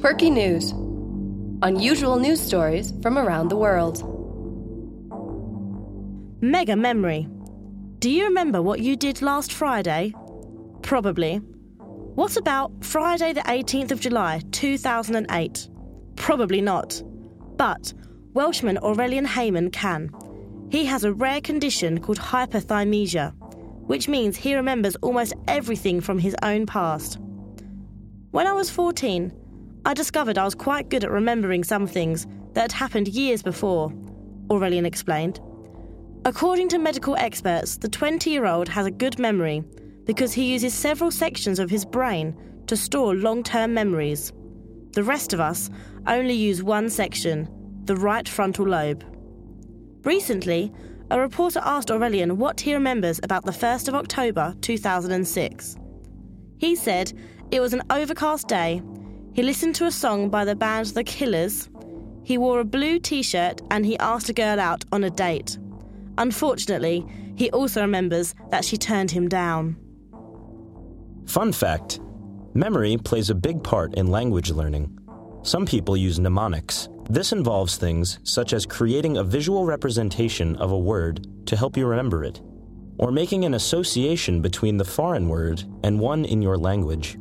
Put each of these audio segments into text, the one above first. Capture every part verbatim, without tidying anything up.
Quirky News. Unusual news stories from around the world. Mega memory. Do you remember what you did last Friday? Probably. What about Friday the eighteenth of July, two thousand eight? Probably not. But Welshman Aurelian Hayman can. He has a rare condition called hyperthymesia, which means he remembers almost everything from his own past. When I was fourteen, I discovered I was quite good at remembering some things that had happened years before, Aurelian explained. According to medical experts, the twenty-year-old has a good memory because he uses several sections of his brain to store long-term memories. The rest of us only use one section, the right frontal lobe. Recently, a reporter asked Aurelian what he remembers about the first of October two thousand six. He said it was an overcast day. He listened to a song by the band The Killers. He wore a blue t-shirt and he asked a girl out on a date. Unfortunately, he also remembers that she turned him down. Fun fact, memory plays a big part in language learning. Some people use mnemonics. This involves things such as creating a visual representation of a word to help you remember it, or making an association between the foreign word and one in your language.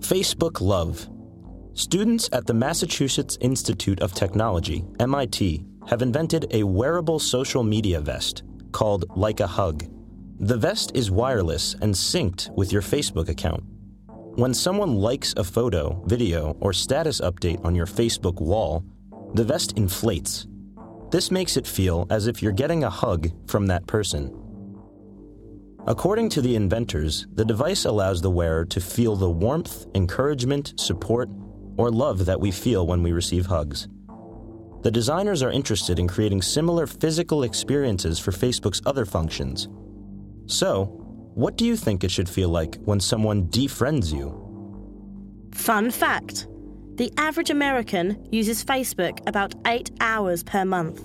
Facebook Love. Students at the Massachusetts Institute of Technology, M I T, have invented a wearable social media vest called Like a Hug. The vest is wireless and synced with your Facebook account. When someone likes a photo, video, or status update on your Facebook wall, the vest inflates. This makes it feel as if you're getting a hug from that person. According to the inventors, the device allows the wearer to feel the warmth, encouragement, support, or love that we feel when we receive hugs. The designers are interested in creating similar physical experiences for Facebook's other functions. So, what do you think it should feel like when someone defriends you? Fun fact: the average American uses Facebook about eight hours per month.